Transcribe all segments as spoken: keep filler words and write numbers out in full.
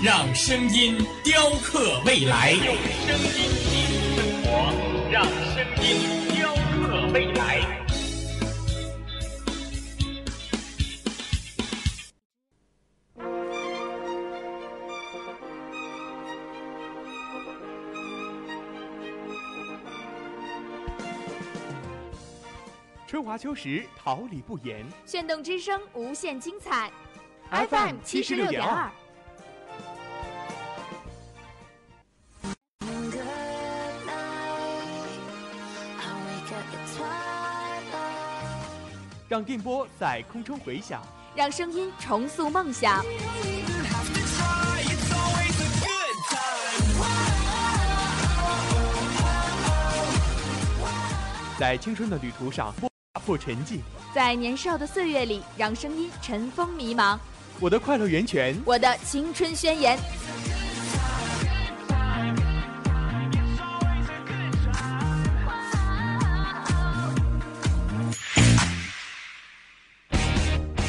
让声音雕刻未来。用声音技术生活，让声音雕刻未来。春华秋实，桃李不言。炫动之声，无限精彩。F M 七十六点二。让电波在空中回响，让声音重塑梦想。在青春的旅途上，打破沉寂；在年少的岁月里，让声音尘封迷茫。我的快乐源泉，我的青春宣言。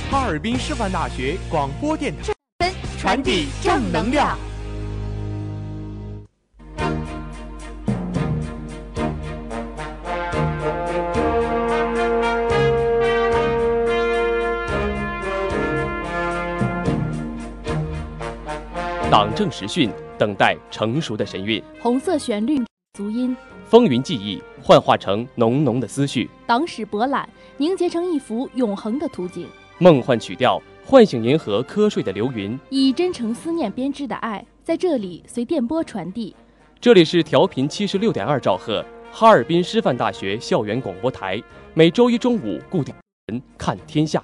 哈尔滨师范大学广播电台，传递正能量。党政时讯，等待成熟的神韵。红色旋律，足音。风云记忆，幻化成浓浓的思绪。党史博览，凝结成一幅永恒的图景。梦幻曲调，唤醒银河瞌睡的流云。以真诚思念编织的爱，在这里随电波传递。这里是调频七十六点二兆赫，哈尔滨师范大学校园广播台，每周一中午固定人看天下。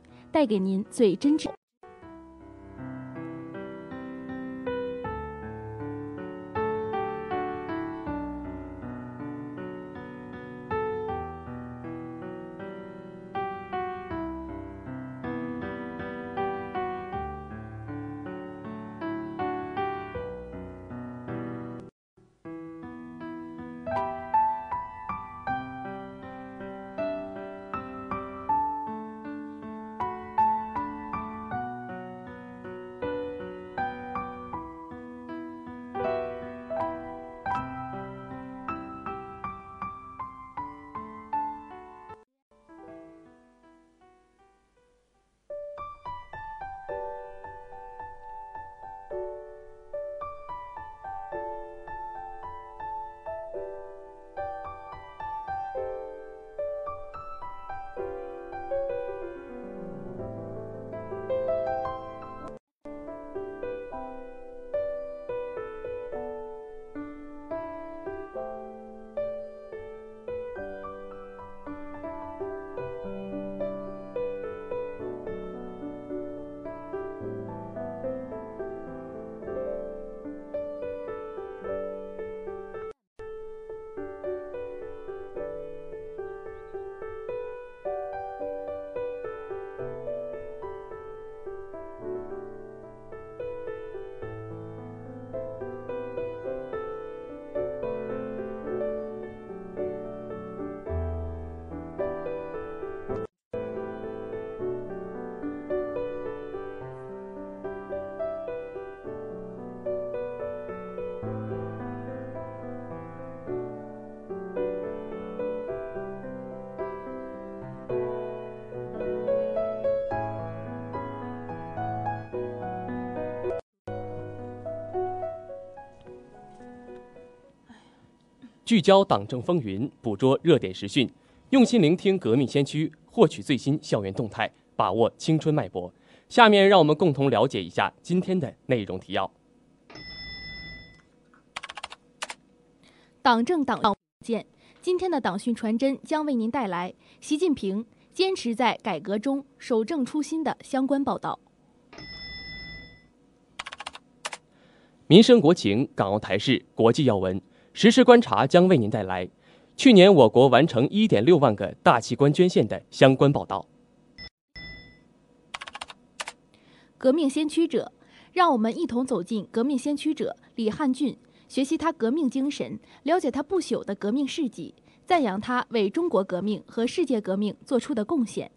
带给您最真挚。聚焦党政风云，捕捉热点时讯，用心聆听革命先驱，获取最新校园动态，把握青春脉搏。下面让我们共同了解一下今天的内容提要。党政党见，今天的党讯传真将为您带来习近平坚持在改革中守正初心的相关报道。民生国情、港澳台事、国际要闻，时事观察将为您带来去年我国完成 一点六万个大器官捐献的相关报道。革命先驱者，让我们一同走进革命先驱者李汉俊，学习他革命精神，了解他不朽的革命事迹，赞扬他为中国革命和世界革命做出的贡献。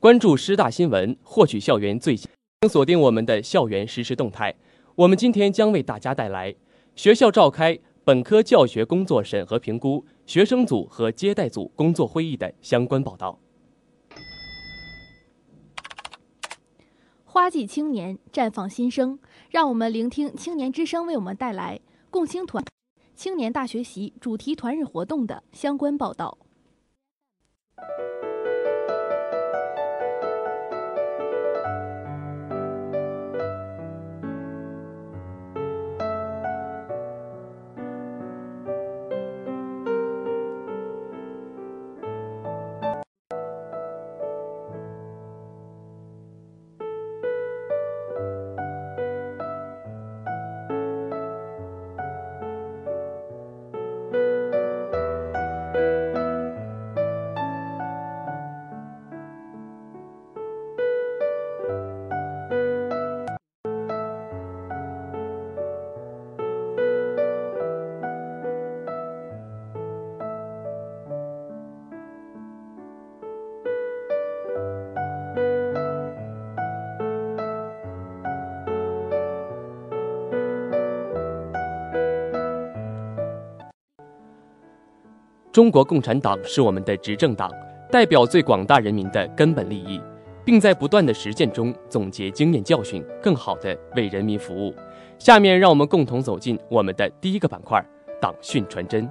关注师大新闻，获取校园最新，锁定我们的校园实时动态。我们今天将为大家带来学校召开本科教学工作审核评估学生组和接待组工作会议的相关报道。花季青年绽放新生，让我们聆听青年之声为我们带来共青团青年大学习主题团日活动的相关报道。中国共产党是我们的执政党，代表最广大人民的根本利益，并在不断的实践中总结经验教训，更好地为人民服务。下面让我们共同走进我们的第一个板块，党讯传真。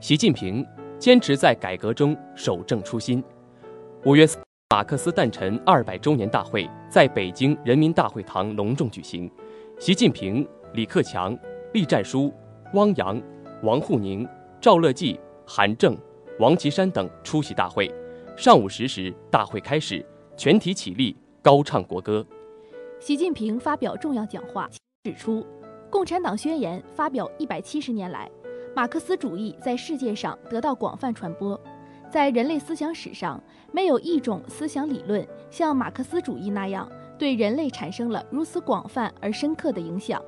习近平坚持在改革中守正初心。五月四日，马克思诞辰二百周年大会在北京人民大会堂隆重举行。习近平、李克强、栗战书、汪洋、王沪宁、赵乐际、韩正、王岐山等出席大会。上午十时，大会开始，全体起立，高唱国歌。习近平发表重要讲话，指出，《共产党宣言》发表一百七十年来，马克思主义在世界上得到广泛传播，在人类思想史上，没有一种思想理论像马克思主义那样对人类产生了如此广泛而深刻的影响。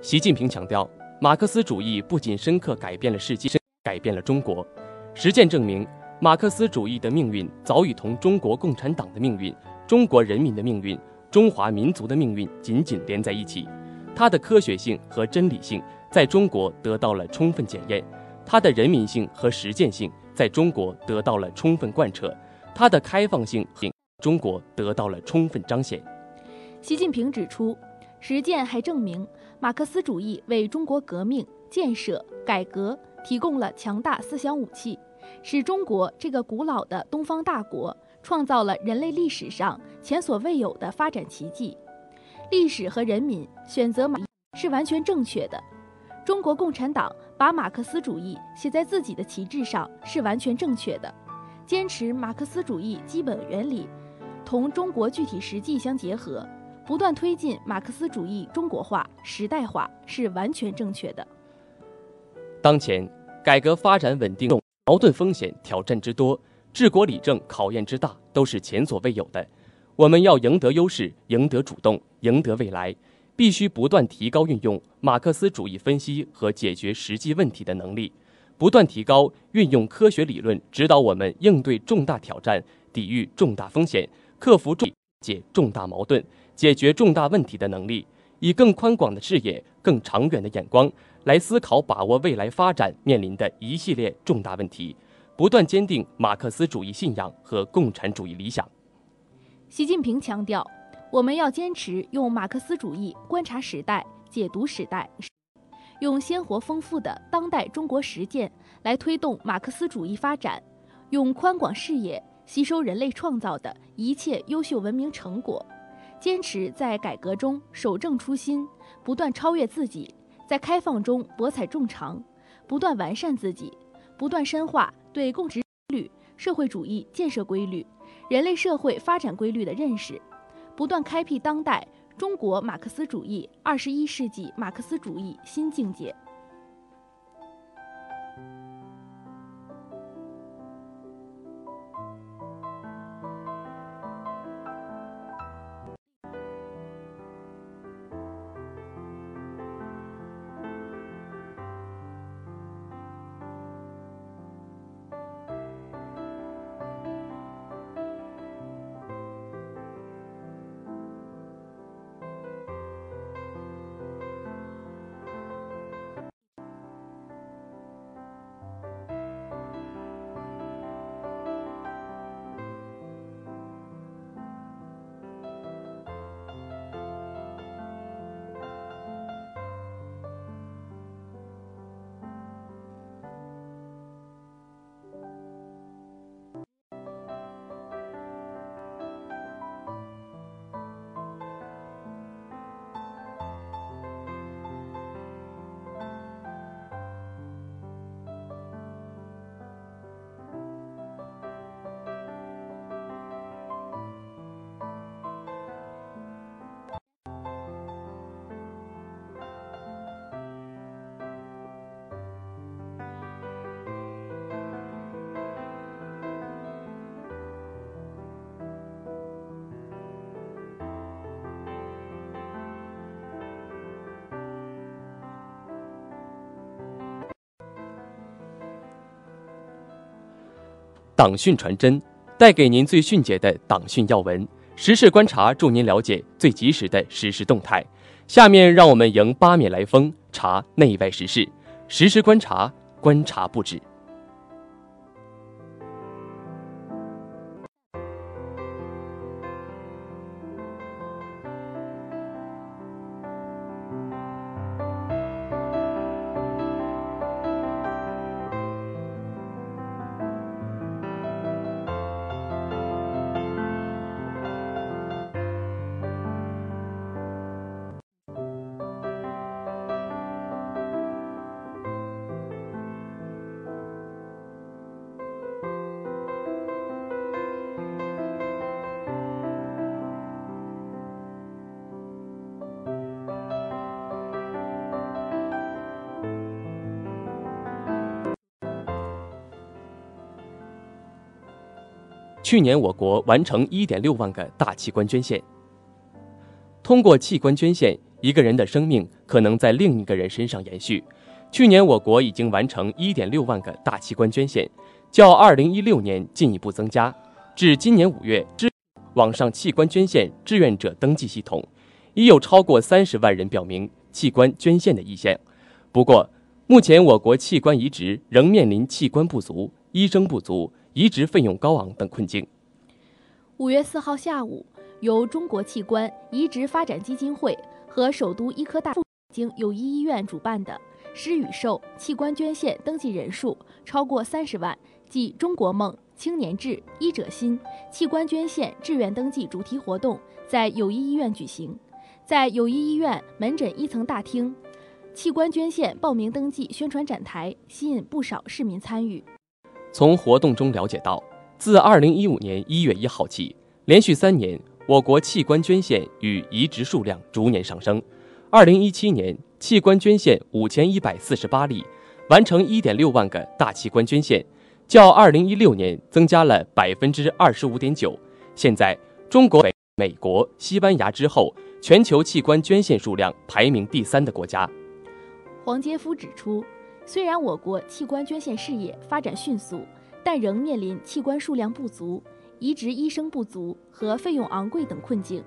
习近平强调，马克思主义不仅深刻改变了世界，改变了中国。实践证明，马克思主义的命运早已同中国共产党的命运、中国人民的命运、中华民族的命运紧紧连在一起，它的科学性和真理性在中国得到了充分检验，它的人民性和实践性在中国得到了充分贯彻，它的开放性和中国得到了充分彰显。习近平指出，实践还证明，马克思主义为中国革命、建设、改革提供了强大思想武器，使中国这个古老的东方大国创造了人类历史上前所未有的发展奇迹。历史和人民选择马是完全正确的。中国共产党把马克思主义写在自己的旗帜上是完全正确的，坚持马克思主义基本原理，同中国具体实际相结合，不断推进马克思主义中国化、时代化是完全正确的。当前，改革发展稳定，矛盾风险挑战之多，治国理政考验之大，都是前所未有的。我们要赢得优势，赢得主动，赢得未来，必须不断提高运用马克思主义分析和解决实际问题的能力，不断提高运用科学理论指导我们应对重大挑战，抵御重大风险，克服重解重大矛盾，解决重大问题的能力，以更宽广的视野、更长远的眼光来思考把握未来发展面临的一系列重大问题，不断坚定马克思主义信仰和共产主义理想。习近平强调，我们要坚持用马克思主义观察时代、解读时代，用鲜活丰富的当代中国实践来推动马克思主义发展，用宽广视野吸收人类创造的一切优秀文明成果，坚持在改革中守正初心，不断超越自己，在开放中博采众长，不断完善自己，不断深化对共识规律、社会主义建设规律、人类社会发展规律的认识，不断开辟当代中国马克思主义、二十一世纪马克思主义新境界。党讯传真，带给您最迅捷的党讯要闻，时事观察助您了解最及时的时事动态。下面让我们迎八面来风，查内外时事，时事观察，观察不止。去年我国完成 一点六万个大器官捐献。通过器官捐献，一个人的生命可能在另一个人身上延续。去年我国已经完成 一点六万个大器官捐献，较二零一六年进一步增加。至今年五月，网上器官捐献志愿者登记系统已有超过三十万人表明器官捐献的意向。不过，目前我国器官移植仍面临器官不足、医生不足、移植费用高昂等困境。五月四号下午，由中国器官移植发展基金会和首都医科大附近友谊医院主办的“施与受”器官捐献登记人数超过三十万暨"中国梦""青年志""医者心"器官捐献志愿登记主题活动在友谊医院举行。在友谊医院门诊一层大厅，器官捐献报名登记宣传展台吸引不少市民参与。从活动中了解到，自二零一五年一月一号起，连续三年，我国器官捐献与移植数量逐年上升。二零一七年，器官捐献五千一百四十八例，完成 一点六万个大器官捐献，较二零一六年增加了 百分之二十五点九。 现在中国为美国、西班牙之后，全球器官捐献数量排名第三的国家。黄杰夫指出，虽然我国器官捐献事业发展迅速，但仍面临器官数量不足、移植医生不足和费用昂贵等困境。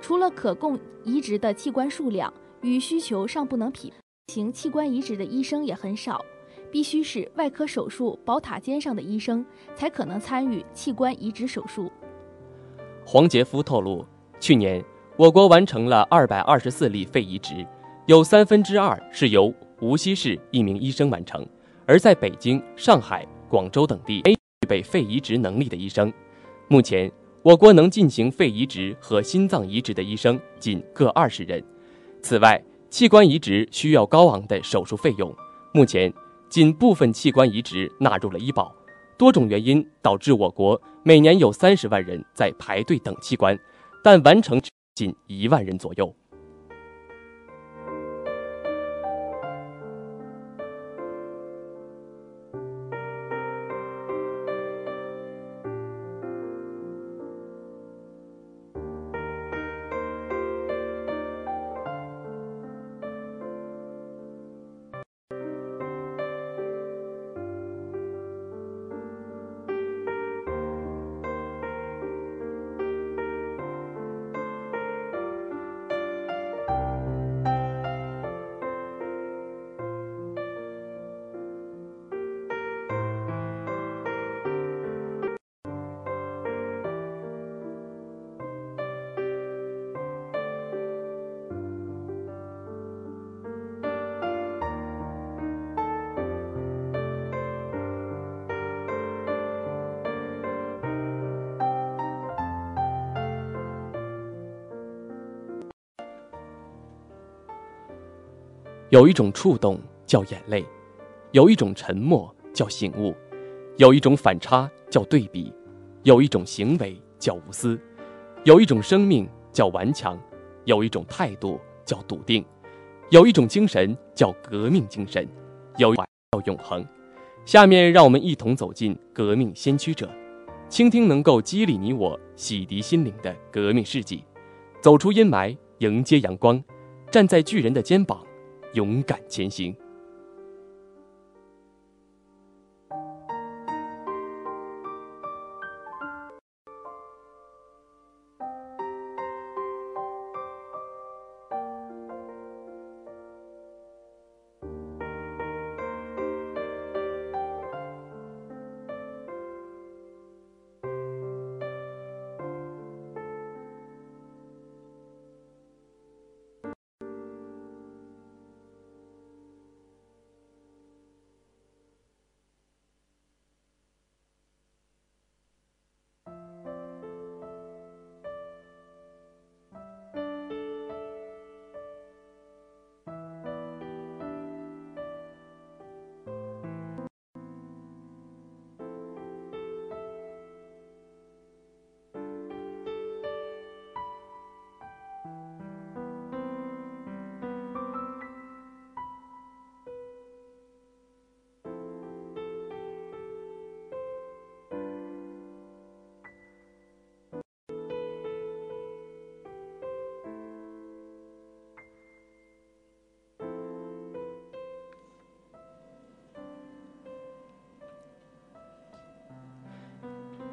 除了可供移植的器官数量与需求尚不能匹配，行器官移植的医生也很少，必须是外科手术宝塔尖上的医生才可能参与器官移植手术。黄杰夫透露，去年我国完成了二百二十四例肺移植，有三分之二是由无锡市一名医生完成，而在北京、上海、广州等地没具备肺移植能力的医生。目前，我国能进行肺移植和心脏移植的医生仅各二十人。此外，器官移植需要高昂的手术费用，目前仅部分器官移植纳入了医保。多种原因导致我国每年有三十万人在排队等器官，但完成仅一万人左右。有一种触动叫眼泪，有一种沉默叫醒悟，有一种反差叫对比，有一种行为叫无私，有一种生命叫顽强，有一种态度叫笃定，有一种精神叫革命精神，有一种叫永恒。下面让我们一同走进革命先驱者，倾听能够激励你我、洗涤心灵的革命事迹，走出阴霾，迎接阳光，站在巨人的肩膀，勇敢前行。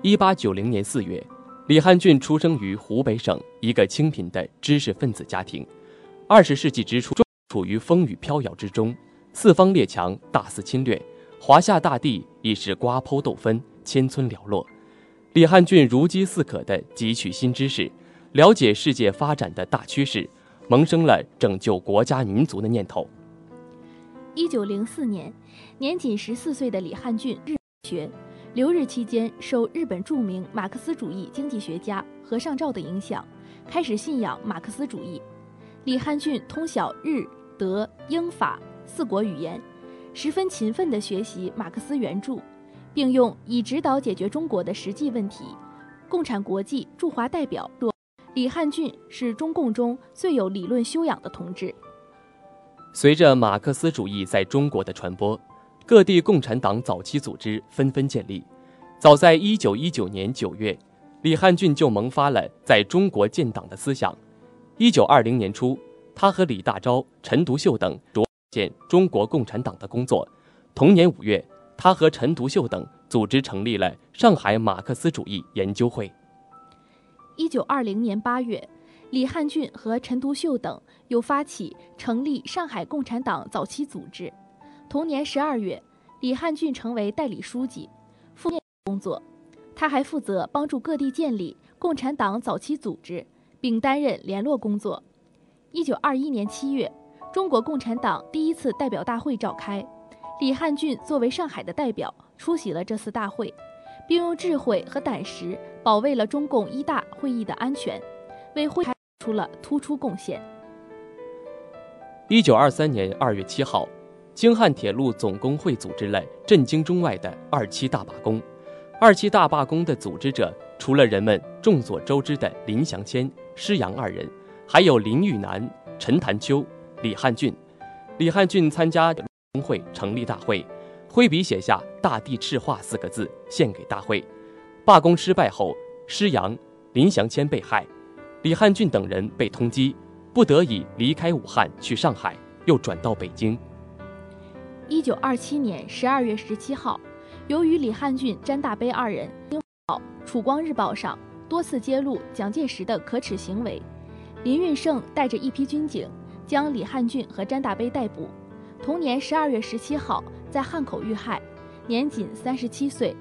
一八九零年四月，李汉俊出生于湖北省一个清贫的知识分子家庭。二十世纪之初，中国处于风雨飘摇之中，四方列强大肆侵略，华夏大地已是瓜剖豆分，千村寥落。李汉俊如饥似渴地汲取新知识，了解世界发展的大趋势，萌生了拯救国家民族的念头。一九零四年，年仅十四岁的李汉俊日学。留日期间，受日本著名马克思主义经济学家何尚照的影响，开始信仰马克思主义。李汉俊通晓日、德、英、法四国语言，十分勤奋地学习马克思原著，并用以指导解决中国的实际问题。共产国际驻华代表李汉俊是中共中最有理论修养的同志。随着马克思主义在中国的传播，各地共产党早期组织纷纷建立。早在一九一九年九月，李汉俊就萌发了在中国建党的思想。一九二零年初，他和李大钊、陈独秀等着建中国共产党的工作。同年五月，他和陈独秀等组织成立了上海马克思主义研究会。一九二零年八月，李汉俊和陈独秀等又发起成立上海共产党早期组织。同年十二月，李汉俊成为代理书记，负责工作。他还负责帮助各地建立共产党早期组织，并担任联络工作。一九二一年七月，中国共产党第一次代表大会召开，李汉俊作为上海的代表出席了这次大会，并用智慧和胆识保卫了中共一大会议的安全，为会开出了突出贡献。一九二三年二月七号，京汉铁路总工会组织了震惊中外的二七大罢工。二七大罢工的组织者除了人们众所周知的林祥先、施洋二人，还有林育南、陈潭秋、李汉俊。李汉俊参加工会成立大会，挥笔写下“大地赤化”四个字，献给大会。罢工失败后，施洋、林祥先被害，李汉俊等人被通缉，不得已离开武汉去上海，又转到北京。一九二七年十二月十七号，由于李汉俊、詹大悲二人《曙光日报》上多次揭露蒋介石的可耻行为，林运胜带着一批军警将李汉俊和詹大悲逮捕。同年十二月十七号，在汉口遇害，年仅三十七岁。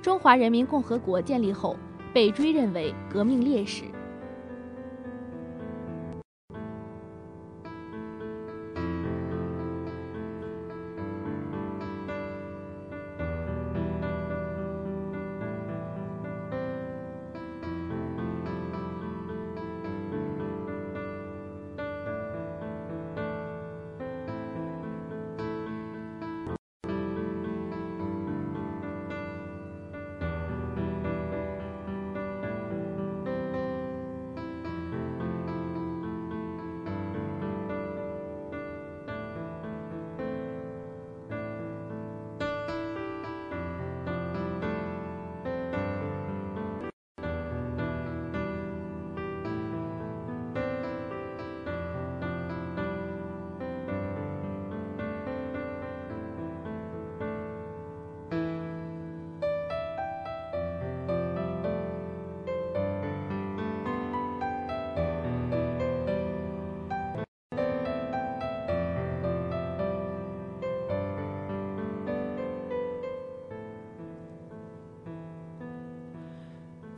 中华人民共和国建立后，被追认为革命烈士。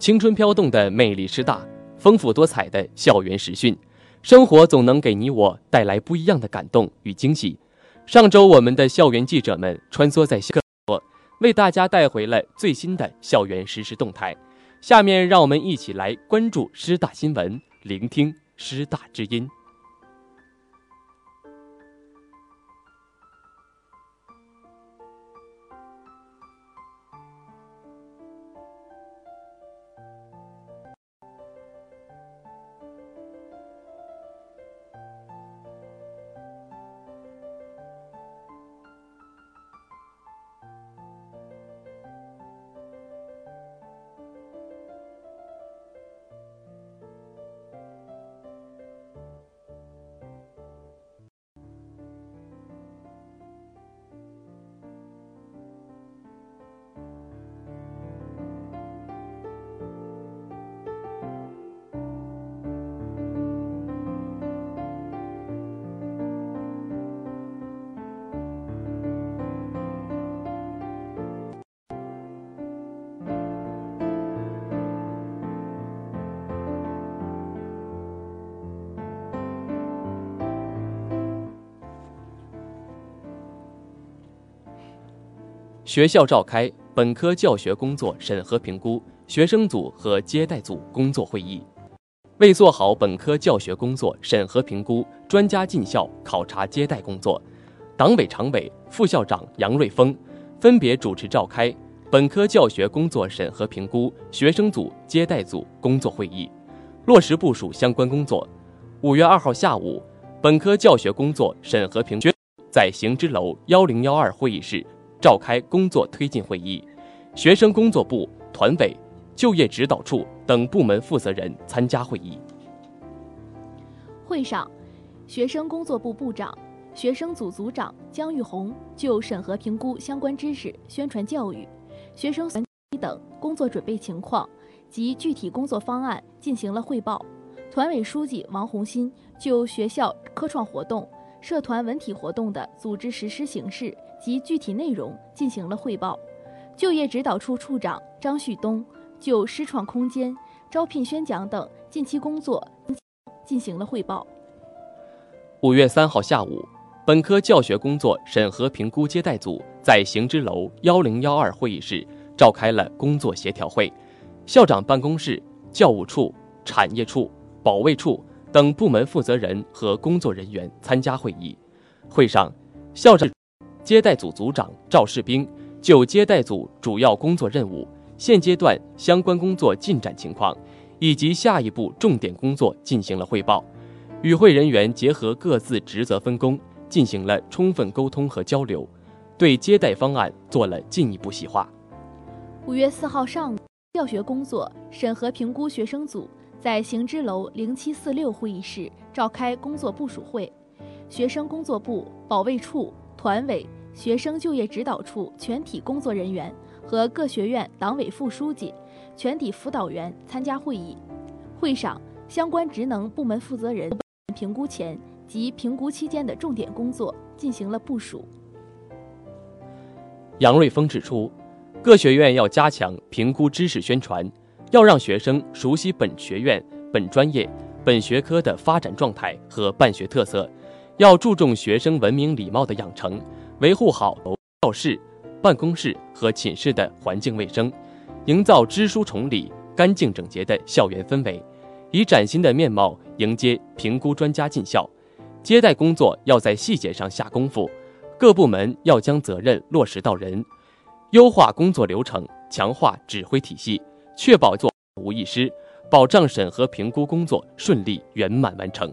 青春飘动的魅力师大，丰富多彩的校园实训，生活总能给你我带来不一样的感动与惊喜。上周我们的校园记者们穿梭在校园，为大家带回了最新的校园实时动态。下面让我们一起来关注师大新闻，聆听师大之音。学校召开本科教学工作审核评估学生组和接待组工作会议，为做好本科教学工作审核评估，专家进校考察接待工作，党委常委、副校长杨瑞峰分别主持召开本科教学工作审核评估学生组、接待组工作会议，落实部署相关工作。五月二号下午，本科教学工作审核评估在行知楼一零一二会议室召开工作推进会议，学生工作部、团委、就业指导处等部门负责人参加会议。会上，学生工作部部长、学生组组长姜玉红就审核评估相关知识、宣传教育、学生等工作准备情况及具体工作方案进行了汇报。团委书记王红新就学校科创活动、社团文体活动的组织实施形式及具体内容进行了汇报。就业指导处处长张旭东就师创空间、招聘宣讲等近期工作进行了汇报。五月三号下午，本科教学工作审核评估接待组在行知楼幺零幺二会议室召开了工作协调会，校长办公室、教务处、产业处、保卫处等部门负责人和工作人员参加会议。会上，校长、接待组组长赵世兵就接待组主要工作任务、现阶段相关工作进展情况以及下一步重点工作进行了汇报。与会人员结合各自职责分工，进行了充分沟通和交流，对接待方案做了进一步细化。五月四号上午，教学工作审核评估学生组在行知楼零七四六会议室召开工作部署会，学生工作部、保卫处、团委、学生就业指导处全体工作人员和各学院党委副书记、全体辅导员参加会议。会上，相关职能部门负责人评估前及评估期间的重点工作进行了部署。杨瑞峰指出，各学院要加强评估知识宣传，要让学生熟悉本学院、本专业、本学科的发展状态和办学特色，要注重学生文明礼貌的养成，维护好教室、办公室和寝室的环境卫生，营造知书崇礼、干净整洁的校园氛围，以崭新的面貌迎接评估专家进校。接待工作要在细节上下功夫，各部门要将责任落实到人，优化工作流程，强化指挥体系，确保作无一失，保障审核评估工作顺利圆满完成。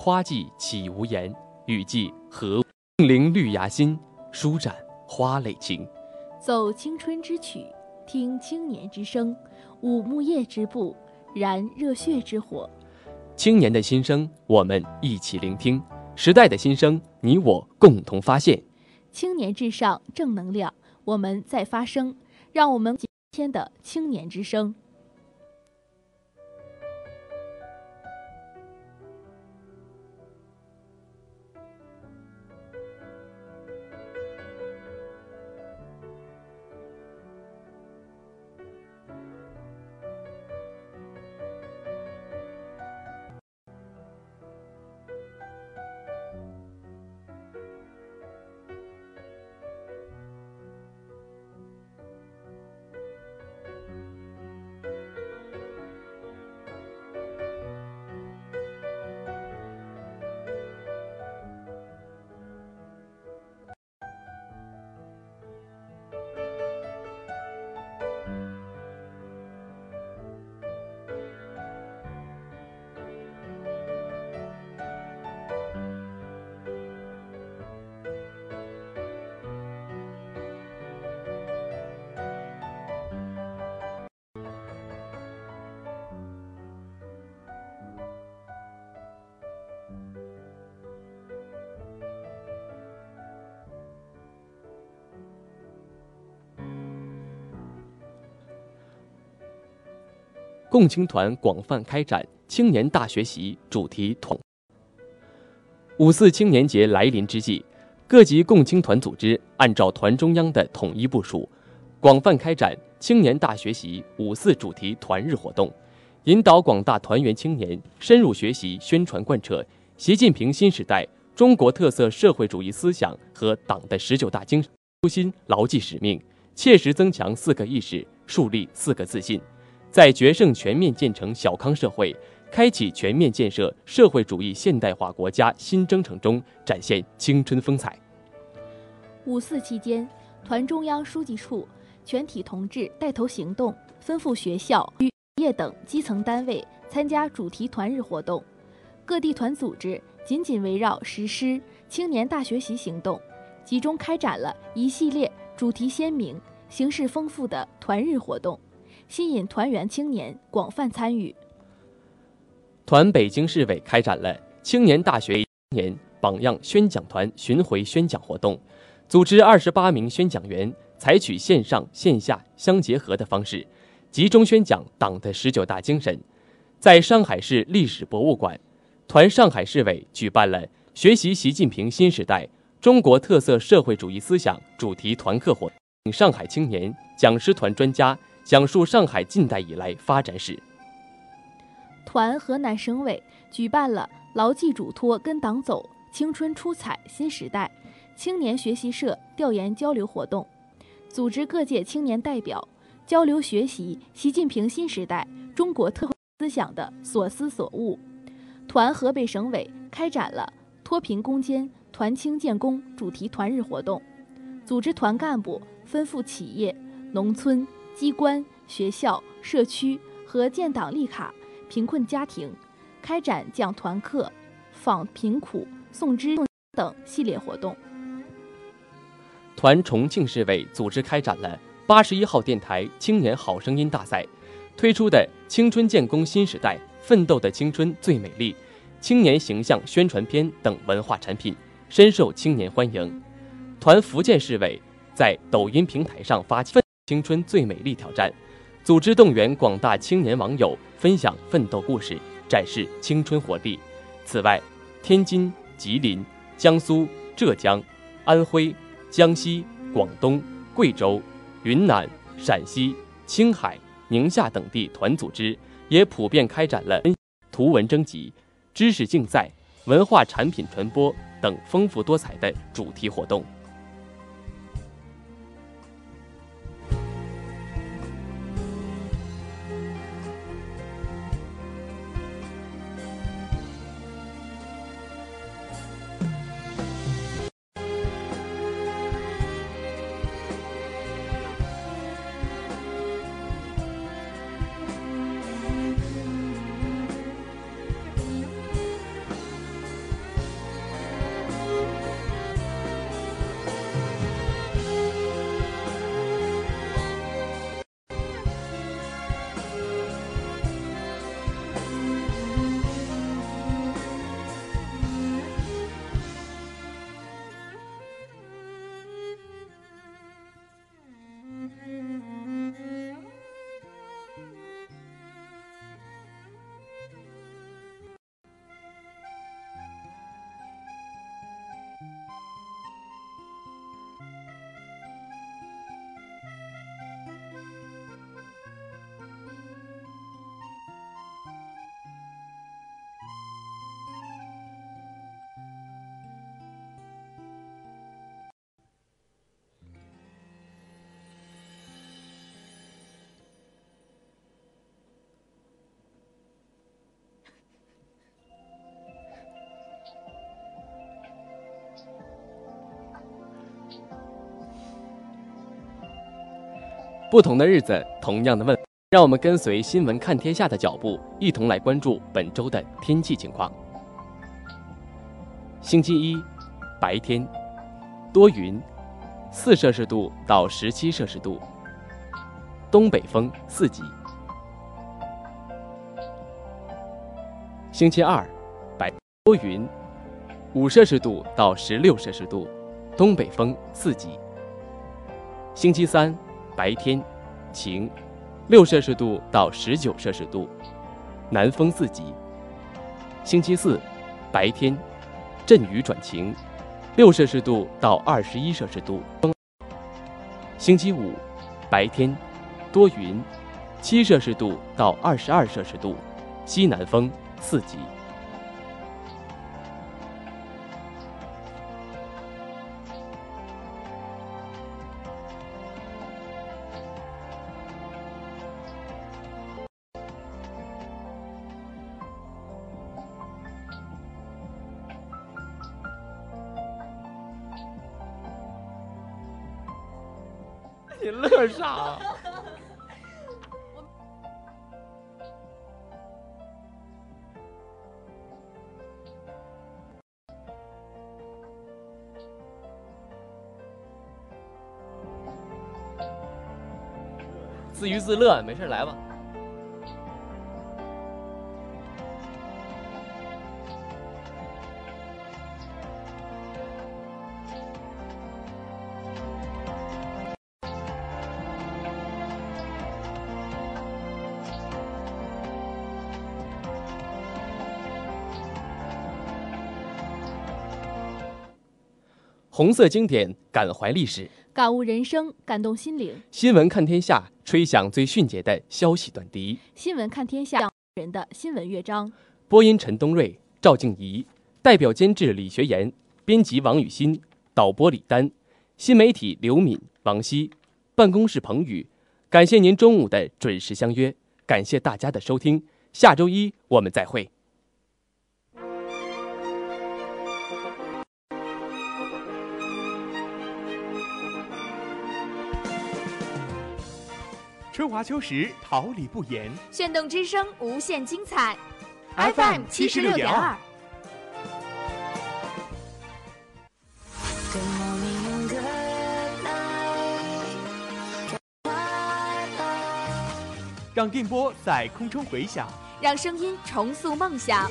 花季岂无言，雨季何无杏林绿芽新，舒展花蕾情。奏青春之曲，听青年之声，舞木叶之步，燃热血之火。青年的心声，我们一起聆听；时代的心声，你我共同发现。青年至上，正能量，我们在发声。让我们今天的青年之声。共青团广泛开展青年大学习主题统。五四青年节来临之际，各级共青团组织按照团中央的统一部署，广泛开展青年大学习五四主题团日活动，引导广大团员青年深入学习、宣传贯彻习近平新时代中国特色社会主义思想和党的十九大精神初心，牢记使命，切实增强四个意识，树立四个自信，在决胜全面建成小康社会、开启全面建设社会主义现代化国家新征程中展现青春风采。五四期间，团中央书记处全体同志带头行动，吩咐学校、企业等基层单位参加主题团日活动。各地团组织紧紧围绕实施青年大学习行动，集中开展了一系列主题鲜明、形式丰富的团日活动，吸引团员青年广泛参与。团北京市委开展了青年大学年榜样宣讲团巡回宣讲活动，组织二十八名宣讲员，采取线上线下相结合的方式，集中宣讲党的十九大精神。在上海市历史博物馆，团上海市委举办了学习习近平新时代中国特色社会主义思想主题团课活动，请上海青年、讲师团专家讲述上海近代以来发展史。团河南省委举办了牢记嘱托跟党走、青春出彩新时代青年学习社调研交流活动，组织各界青年代表交流学习习近平新时代中国特色思想的所思所悟。团河北省委开展了脱贫攻坚、团青建功主题团日活动，组织团干部吩咐企业、农村、机关、学校、社区和建档立卡贫困家庭，开展讲团课、访贫苦、送知等系列活动。团重庆市委组织开展了八十一号电台青年好声音大赛推出的青春建功新时代、奋斗的青春最美丽、青年形象宣传片等文化产品，深受青年欢迎。团福建市委在抖音平台上发起青春最美丽挑战，组织动员广大青年网友分享奋斗故事，展示青春活力。此外，天津、吉林、江苏、浙江、安徽、江西、广东、贵州、云南、陕西、青海、宁夏等地团组织也普遍开展了图文征集、知识竞赛、文化产品传播等丰富多彩的主题活动。不同的日子，同样的问，让我们跟随新闻看天下的脚步，一同来关注本周的天气情况。星期一，白天，多云，四摄氏度到十七摄氏度，东北风四级。星期二，白多云，五摄氏度到十六摄氏度，东北风四级。星期三。白天晴，六摄氏度到十九摄氏度，南风四级。星期四，白天，阵雨转晴，六摄氏度到二十一摄氏度。星期五，白天，多云，七摄氏度到二十二摄氏度，西南风四级。你乐啥？自娱自乐，没事来吧。红色经典，感怀历史，感悟人生，感动心灵。新闻看天下，吹响最迅捷的消息短笛。新闻看天下，人的新闻乐章。播音：陈东瑞、赵静怡，代表监制李学言，编辑王雨欣，导播李丹，新媒体刘敏、王希，办公室彭宇。感谢您中午的准时相约，感谢大家的收听，下周一我们再会。春华秋实，桃李不言。炫动之声，无限精彩。F M 七十六点二。让电波在空中回响，让声音重塑梦想。